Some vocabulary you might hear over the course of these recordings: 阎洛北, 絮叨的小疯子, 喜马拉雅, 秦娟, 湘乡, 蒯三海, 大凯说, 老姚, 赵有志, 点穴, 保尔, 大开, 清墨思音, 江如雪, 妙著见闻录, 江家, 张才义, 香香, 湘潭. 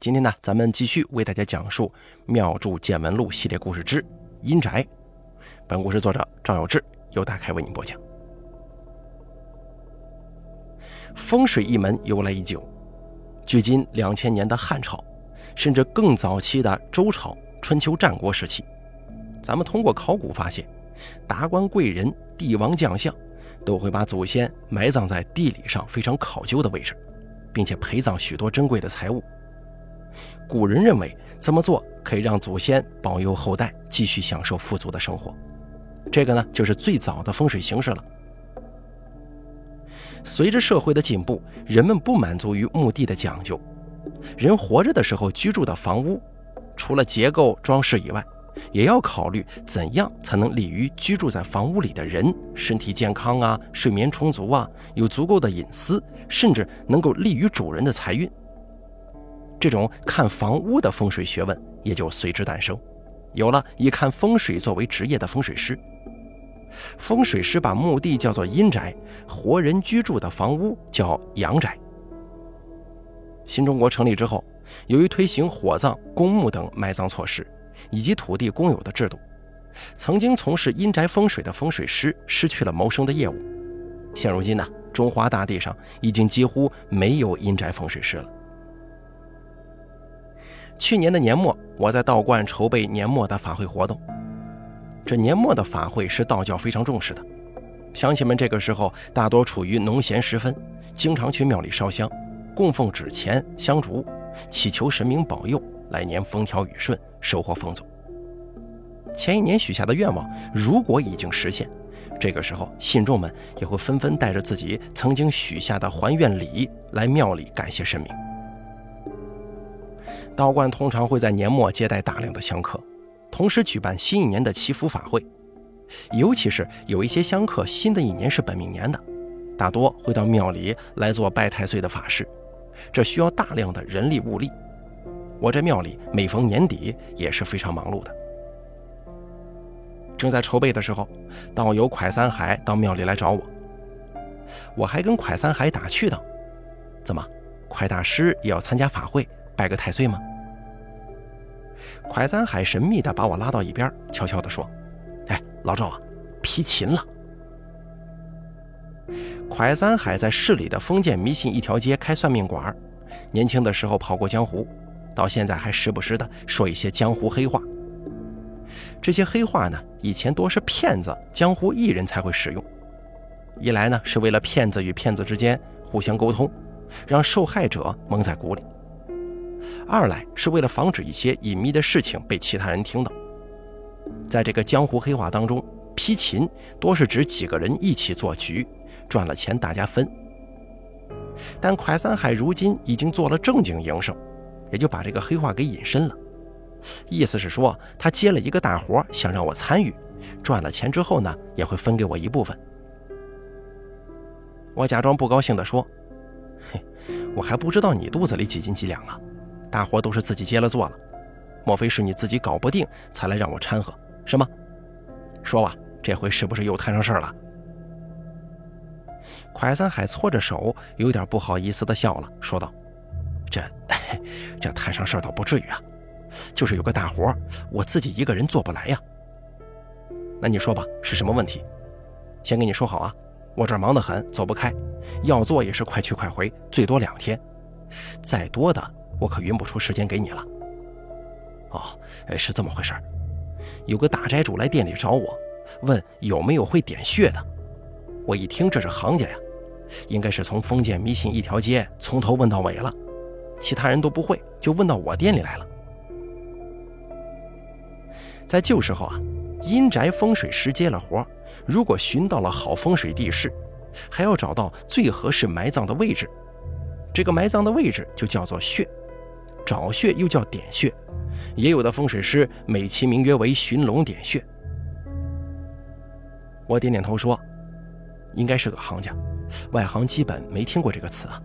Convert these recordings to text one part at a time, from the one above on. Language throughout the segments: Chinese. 今天呢，咱们继续为大家讲述《妙著见闻录》系列故事之《阴宅》。本故事作者赵有志，由大开为您播讲。风水一门由来已久，距今2000年的汉朝，甚至更早期的周朝、春秋战国时期，咱们通过考古发现，达官贵人、帝王将相都会把祖先埋葬在地理上非常考究的位置，并且陪葬许多珍贵的财物。古人认为这么做可以让祖先保佑后代继续享受富足的生活，这个呢就是最早的风水形式了。随着社会的进步，人们不满足于墓地的讲究，人活着的时候居住的房屋除了结构装饰以外，也要考虑怎样才能利于居住在房屋里的人身体健康啊，睡眠充足啊，有足够的隐私，甚至能够利于主人的财运。这种看房屋的风水学问也就随之诞生，有了以看风水作为职业的风水师。风水师把墓地叫做阴宅，活人居住的房屋叫阳宅。新中国成立之后，由于推行火葬、公墓等埋葬措施，以及土地公有的制度，曾经从事阴宅风水的风水师失去了谋生的业务。现如今呢，中华大地上已经几乎没有阴宅风水师了。去年的年末，我在道观筹备年末的法会活动。这年末的法会是道教非常重视的，乡亲们这个时候大多处于农闲时分，经常去庙里烧香，供奉纸钱、香烛，祈求神明保佑来年风调雨顺，收获丰足。前一年许下的愿望如果已经实现，这个时候信众们也会纷纷带着自己曾经许下的还愿礼来庙里感谢神明。道观通常会在年末接待大量的香客，同时举办新一年的祈福法会。尤其是有一些香客新的一年是本命年的，大多会到庙里来做拜太岁的法事，这需要大量的人力物力。我这庙里每逢年底也是非常忙碌的。正在筹备的时候，道友蒯三海到庙里来找我，我还跟蒯三海打趣道：“怎么，蒯大师也要参加法会？”拜个太岁吗？蒯三海神秘地把我拉到一边，悄悄地说：“哎，老赵啊，皮琴了。”蒯三海在市里的封建迷信一条街开算命馆，年轻的时候跑过江湖，到现在还时不时地说一些江湖黑话。这些黑话呢，以前多是骗子、江湖艺人才会使用。一来呢，是为了骗子与骗子之间互相沟通，让受害者蒙在鼓里；二来是为了防止一些隐秘的事情被其他人听到。在这个江湖黑话当中，批琴多是指几个人一起做局，赚了钱大家分。但蒯三海如今已经做了正经营生，也就把这个黑话给隐身了。意思是说，他接了一个大活，想让我参与，赚了钱之后呢，也会分给我一部分。我假装不高兴地说：“嘿，我还不知道你肚子里几斤几两啊，大活都是自己接了做了，莫非是你自己搞不定才来让我掺和是吗？说吧，这回是不是又摊上事儿了？”蒯三海搓着手，有点不好意思地笑了，说道：“这摊上事儿倒不至于啊，就是有个大活我自己一个人做不来呀。那你说吧，是什么问题？先跟你说好啊，我这儿忙得很，走不开，要做也是快去快回，最多2天，再多的我可匀不出时间给你了。”“哦，是这么回事。有个大宅主来店里找我，问有没有会点穴的。我一听这是行家呀，应该是从封建迷信一条街从头问到尾了，其他人都不会，就问到我店里来了。”在旧时候啊，阴宅风水师接了活，如果寻到了好风水地势，还要找到最合适埋葬的位置，这个埋葬的位置就叫做穴。找穴又叫点穴，也有的风水师美其名曰为寻龙点穴。我点点头说：“应该是个行家，外行基本没听过这个词啊。”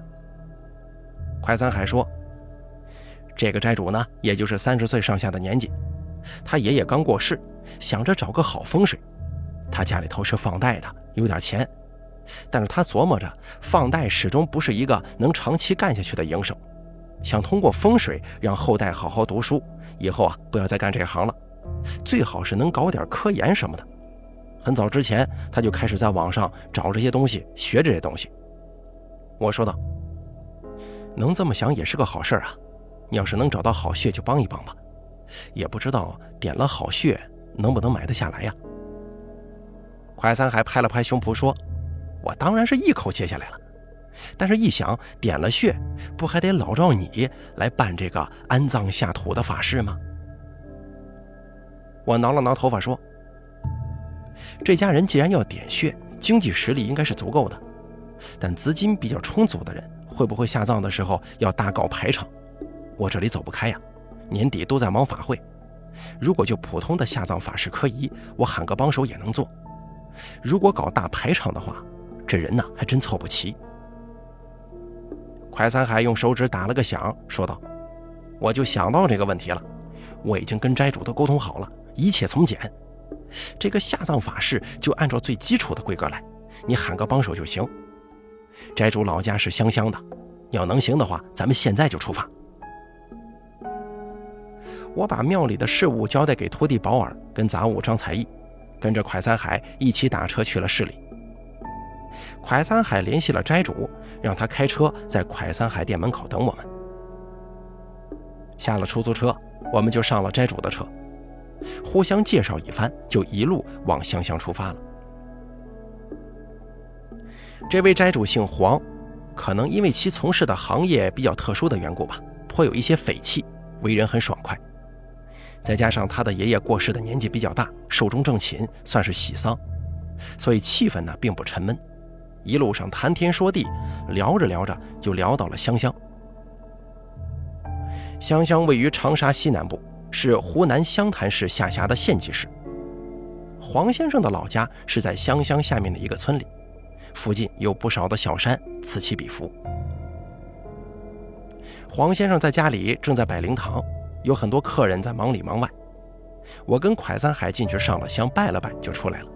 蒯三海说：“这个宅主呢，也就是30岁上下的年纪，他爷爷刚过世，想着找个好风水。他家里头是放贷的，有点钱，但是他琢磨着放贷始终不是一个能长期干下去的营生。想通过风水让后代好好读书，以后啊不要再干这行了，最好是能搞点科研什么的。很早之前他就开始在网上找这些东西，学这些东西。我说道，能这么想也是个好事啊，你要是能找到好穴就帮一帮吧，也不知道点了好穴能不能买得下来呀。快三还拍了拍胸脯说，我当然是一口接下来了，但是一想点了穴不还得老照你来办这个安葬下土的法事吗？我挠了挠头发说，这家人既然要点穴，经济实力应该是足够的，但资金比较充足的人会不会下葬的时候要大搞排场？我这里走不开呀，年底都在忙法会，如果就普通的下葬法事科仪，我喊个帮手也能做，如果搞大排场的话，这人呢还真凑不齐。快三海用手指打了个响说道，我就想到这个问题了，我已经跟斋主都沟通好了，一切从简，这个下葬法事就按照最基础的规格来，你喊个帮手就行。斋主老家是香香的，要能行的话咱们现在就出发。我把庙里的事务交代给徒弟保尔跟杂务张才义，跟着蒯三海一起打车去了市里。蒯三海联系了斋主，让他开车在蒯三海店门口等我们。下了出租车，我们就上了斋主的车，互相介绍一番，就一路往香香出发了。这位斋主姓黄，可能因为其从事的行业比较特殊的缘故吧，颇有一些匪气，为人很爽快。再加上他的爷爷过世的年纪比较大，寿终正寝，算是喜丧，所以气氛呢并不沉闷。一路上谈天说地，聊着聊着就聊到了香香。香香位于长沙西南部，是湖南湘潭市下辖的县级市。黄先生的老家是在湘乡下面的一个村里，附近有不少的小山，此起彼伏。黄先生在家里正在摆灵堂，有很多客人在忙里忙外。我跟蒯三海进去上了香，拜了拜就出来了。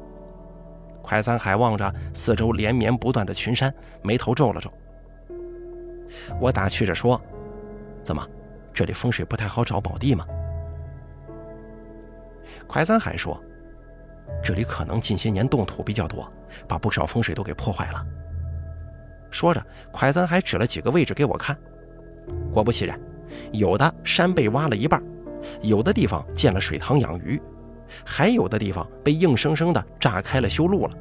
蒯三海望着四周连绵不断的群山，眉头皱了皱。我打趣着说，怎么这里风水不太好找宝地吗？蒯三海说，这里可能近些年动土比较多，把不少风水都给破坏了。说着蒯三海指了几个位置给我看，果不其然，有的山被挖了一半，有的地方建了水塘养鱼，还有的地方被硬生生的炸开了修路了。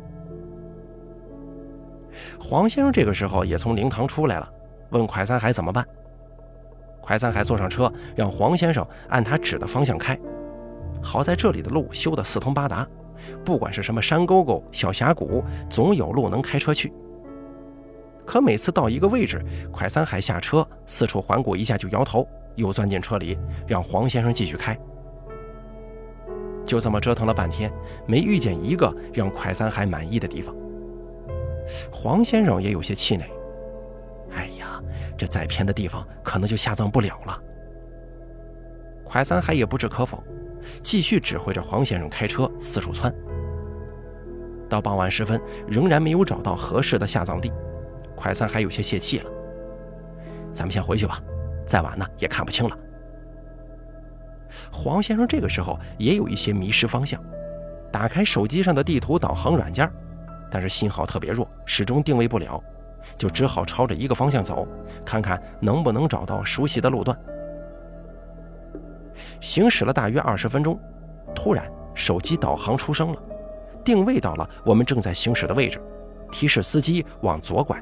黄先生这个时候也从灵堂出来了，问蒯三海怎么办。蒯三海坐上车，让黄先生按他指的方向开。好在这里的路修得四通八达，不管是什么山沟沟小峡谷，总有路能开车去。可每次到一个位置，蒯三海下车四处环顾一下就摇头，又钻进车里让黄先生继续开。就这么折腾了半天，没遇见一个让蒯三海满意的地方。黄先生也有些气馁，哎呀，这再偏的地方可能就下葬不了了。蒯三海也不置可否，继续指挥着黄先生开车四处窜。到傍晚时分，仍然没有找到合适的下葬地，蒯三海有些泄气了，咱们先回去吧，再晚呢也看不清了。黄先生这个时候也有一些迷失方向，打开手机上的地图导航软件，但是信号特别弱，始终定位不了，就只好朝着一个方向走，看看能不能找到熟悉的路段。行驶了大约20分钟，突然手机导航出声了，定位到了我们正在行驶的位置，提示司机往左拐。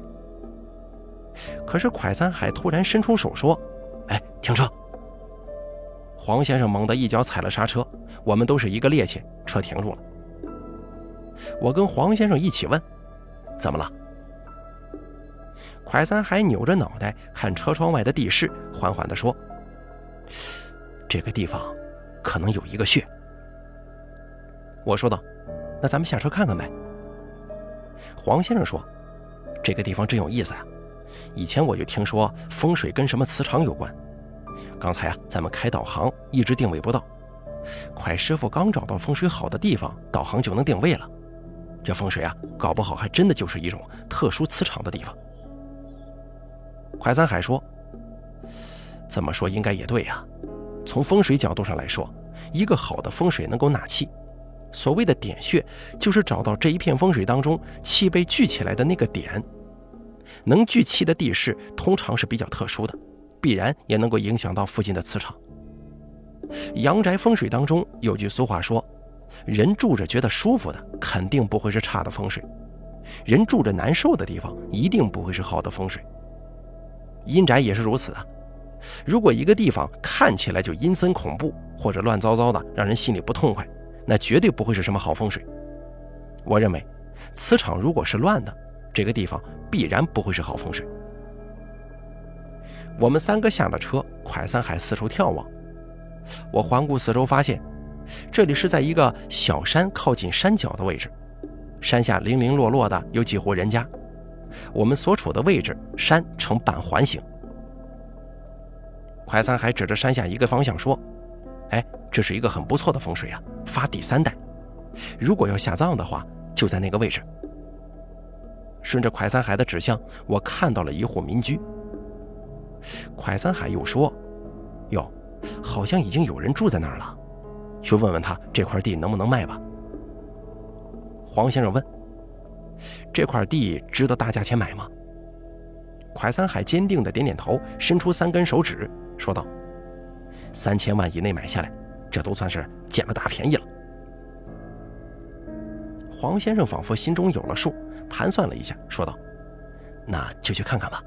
可是蒯三海突然伸出手说，哎，停车。黄先生猛地一脚踩了刹车，我们都是一个趔趄，车停住了。我跟黄先生一起问，怎么了？蒯三海扭着脑袋看车窗外的地势，缓缓地说，这个地方可能有一个穴。我说道，那咱们下车看看呗。黄先生说，这个地方真有意思啊，以前我就听说风水跟什么磁场有关，刚才啊咱们开导航一直定位不到，蒯师傅刚找到风水好的地方，导航就能定位了，这风水啊搞不好还真的就是一种特殊磁场的地方。蒯三海说，这么说应该也对啊。从风水角度上来说，一个好的风水能够纳气，所谓的点穴就是找到这一片风水当中气被聚起来的那个点。能聚气的地势通常是比较特殊的，必然也能够影响到附近的磁场。阳宅风水当中有句俗话说，人住着觉得舒服的肯定不会是差的风水，人住着难受的地方一定不会是好的风水。阴宅也是如此啊，如果一个地方看起来就阴森恐怖，或者乱糟糟的让人心里不痛快，那绝对不会是什么好风水。我认为磁场如果是乱的，这个地方必然不会是好风水。我们三个下了车，快三海四处眺望。我环顾四周发现，这里是在一个小山靠近山脚的位置，山下零零落落的有几户人家。我们所处的位置，山呈半环形。快三海指着山下一个方向说：“哎，这是一个很不错的风水啊，发第3代。如果要下葬的话，就在那个位置。”顺着快三海的指向，我看到了一户民居。快三海又说：“哟，好像已经有人住在那儿了。”去问问他这块地能不能卖吧。黄先生问，这块地值得大价钱买吗？蒯三海坚定的点点头，伸出3根手指说道，3000万以内买下来，这都算是捡了大便宜了。黄先生仿佛心中有了数，盘算了一下说道，那就去看看吧。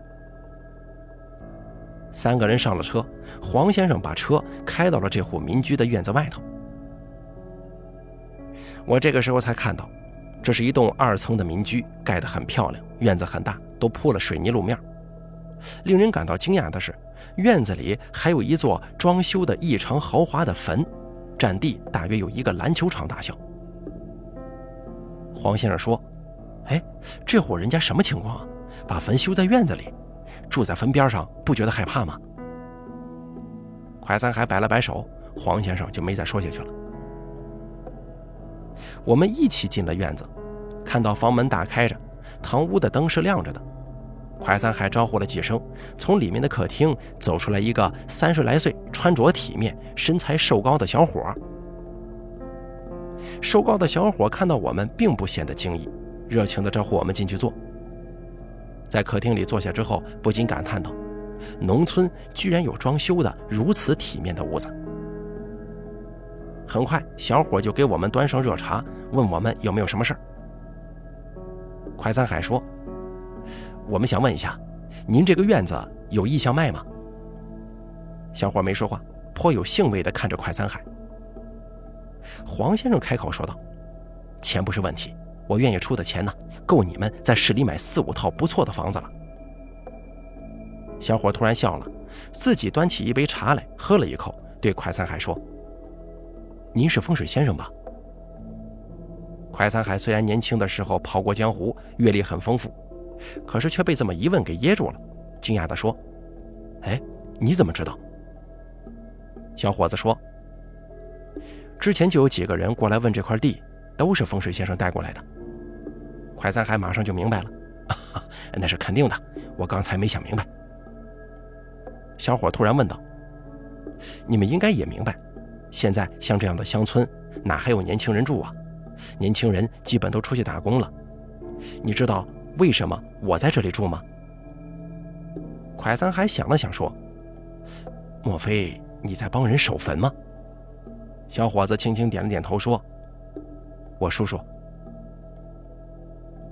3个人上了车，黄先生把车开到了这户民居的院子外头。我这个时候才看到，这是一栋2层的民居，盖得很漂亮，院子很大，都铺了水泥路面。令人感到惊讶的是，院子里还有一座装修得异常豪华的坟，占地大约有1个篮球场大小。黄先生说，哎，这伙人家什么情况啊？把坟修在院子里，住在坟边上，不觉得害怕吗？蒯三海摆了摆手，黄先生就没再说下去了。我们一起进了院子，看到房门打开着，堂屋的灯是亮着的。蒯三海招呼了几声，从里面的客厅走出来一个30来岁、穿着体面、身材瘦高的小伙。瘦高的小伙看到我们并不显得惊异，热情地招呼我们进去坐。在客厅里坐下之后，不禁感叹道，农村居然有装修的如此体面的屋子。很快小伙就给我们端上热茶，问我们有没有什么事儿。蒯三海说，我们想问一下，您这个院子有意向卖吗？小伙没说话，颇有兴味地看着蒯三海。黄先生开口说道，钱不是问题，我愿意出的钱呢，够你们在市里买4、5套不错的房子了。小伙突然笑了，自己端起一杯茶来喝了一口，对蒯三海说，您是风水先生吧？蒯三海虽然年轻的时候跑过江湖，阅历很丰富，可是却被这么一问给噎住了，惊讶地说，哎，你怎么知道？小伙子说，之前就有几个人过来问这块地，都是风水先生带过来的。蒯三海马上就明白了，啊，那是肯定的，我刚才没想明白。小伙突然问道，你们应该也明白，现在像这样的乡村哪还有年轻人住啊？年轻人基本都出去打工了，你知道为什么我在这里住吗？蒯三海想了想说，莫非你在帮人守坟吗？小伙子轻轻点了点头说，我叔叔。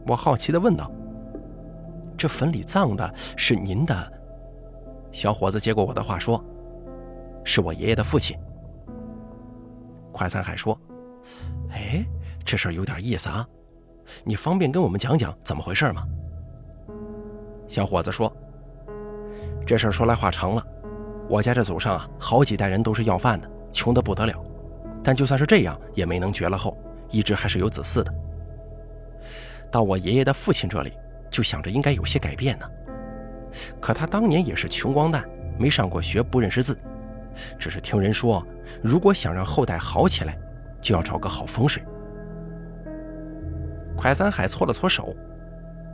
我好奇地问道，这坟里葬的是您的？小伙子接过我的话说，是我爷爷的父亲。蒯三海说，哎，这事儿有点意思啊，你方便跟我们讲讲怎么回事吗？小伙子说，这事儿说来话长了，我家这祖上啊，好几代人都是要饭的，穷得不得了，但就算是这样也没能绝了后，一直还是有子嗣的。到我爷爷的父亲这里，就想着应该有些改变呢，可他当年也是穷光蛋，没上过学，不认识字，只是听人说，如果想让后代好起来，就要找个好风水。蒯三海搓了搓手，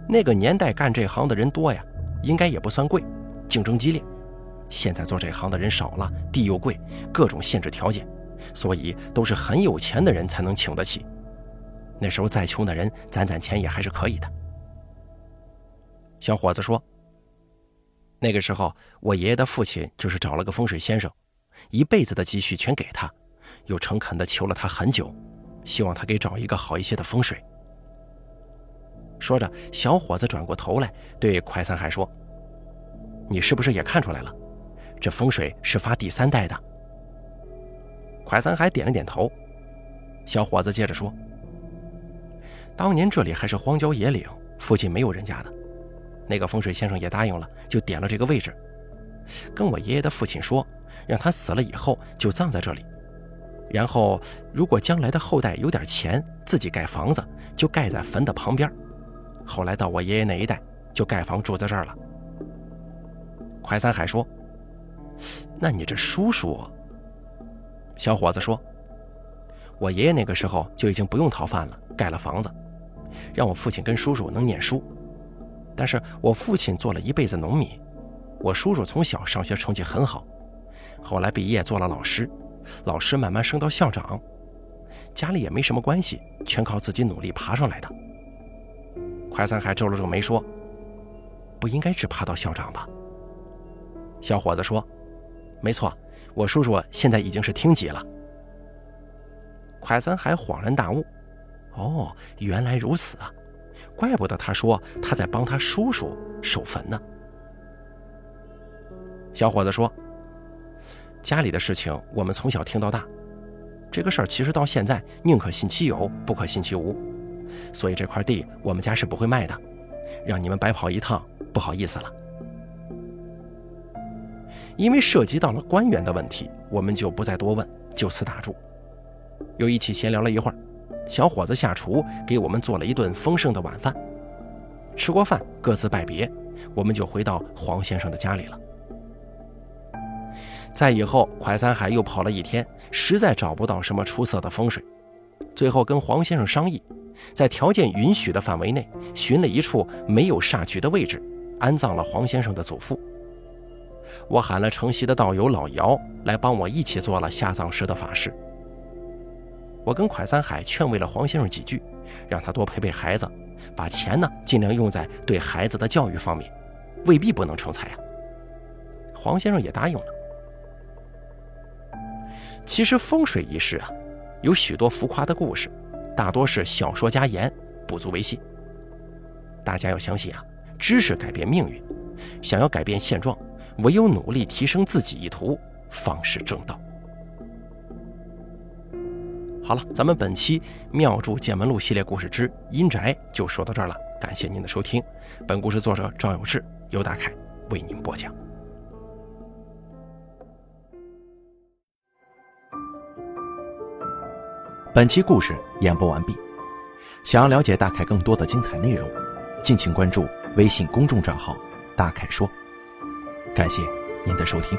那个年代干这行的人多呀，应该也不算贵，竞争激烈，现在做这行的人少了，地又贵，各种限制条件，所以都是很有钱的人才能请得起。那时候再穷的人攒钱也还是可以的。小伙子说，那个时候我爷爷的父亲就是找了个风水先生，一辈子的积蓄全给他，又诚恳地求了他很久，希望他给找一个好一些的风水。说着，小伙子转过头来对快三海说，你是不是也看出来了，这风水是发第三代的？快三海点了点头。小伙子接着说，当年这里还是荒郊野岭，附近没有人家的，那个风水先生也答应了，就点了这个位置，跟我爷爷的父亲说，让他死了以后就葬在这里，然后如果将来的后代有点钱，自己盖房子就盖在坟的旁边。后来到我爷爷那一代就盖房住在这儿了。快三海说，那你这叔叔？小伙子说，我爷爷那个时候就已经不用讨饭了，盖了房子，让我父亲跟叔叔能念书。但是我父亲做了一辈子农民，我叔叔从小上学成绩很好，后来毕业做了老师，老师慢慢升到校长，家里也没什么关系，全靠自己努力爬上来的。快三海皱了皱眉说，不应该只爬到校长吧？小伙子说，没错，我叔叔现在已经是厅级了。快三海恍然大悟，哦，原来如此啊，怪不得他说他在帮他叔叔守坟呢。小伙子说，家里的事情我们从小听到大，这个事儿其实到现在宁可信其有，不可信其无，所以这块地我们家是不会卖的，让你们白跑一趟，不好意思了。因为涉及到了官员的问题，我们就不再多问，就此打住。又一起闲聊了一会儿，小伙子下厨给我们做了一顿丰盛的晚饭。吃过饭各自拜别，我们就回到黄先生的家里了。再以后，快三海又跑了一天，实在找不到什么出色的风水，最后跟黄先生商议，在条件允许的范围内寻了一处没有煞局的位置，安葬了黄先生的祖父。我喊了城西的道友老姚来帮我一起做了下葬时的法事。我跟快三海劝慰了黄先生几句，让他多陪陪孩子，把钱呢尽量用在对孩子的教育方面，未必不能成才啊。黄先生也答应了。其实风水一事啊，有许多浮夸的故事，大多是小说家言，不足为信。大家要相信啊，知识改变命运，想要改变现状，唯有努力提升自己一途，方是正道。好了，咱们本期《妙著见闻录》系列故事之阴宅就说到这儿了，感谢您的收听。本故事作者赵有志，由大凯为您播讲。本期故事演播完毕。想要了解大凯更多的精彩内容，敬请关注微信公众账号“大凯说”。感谢您的收听。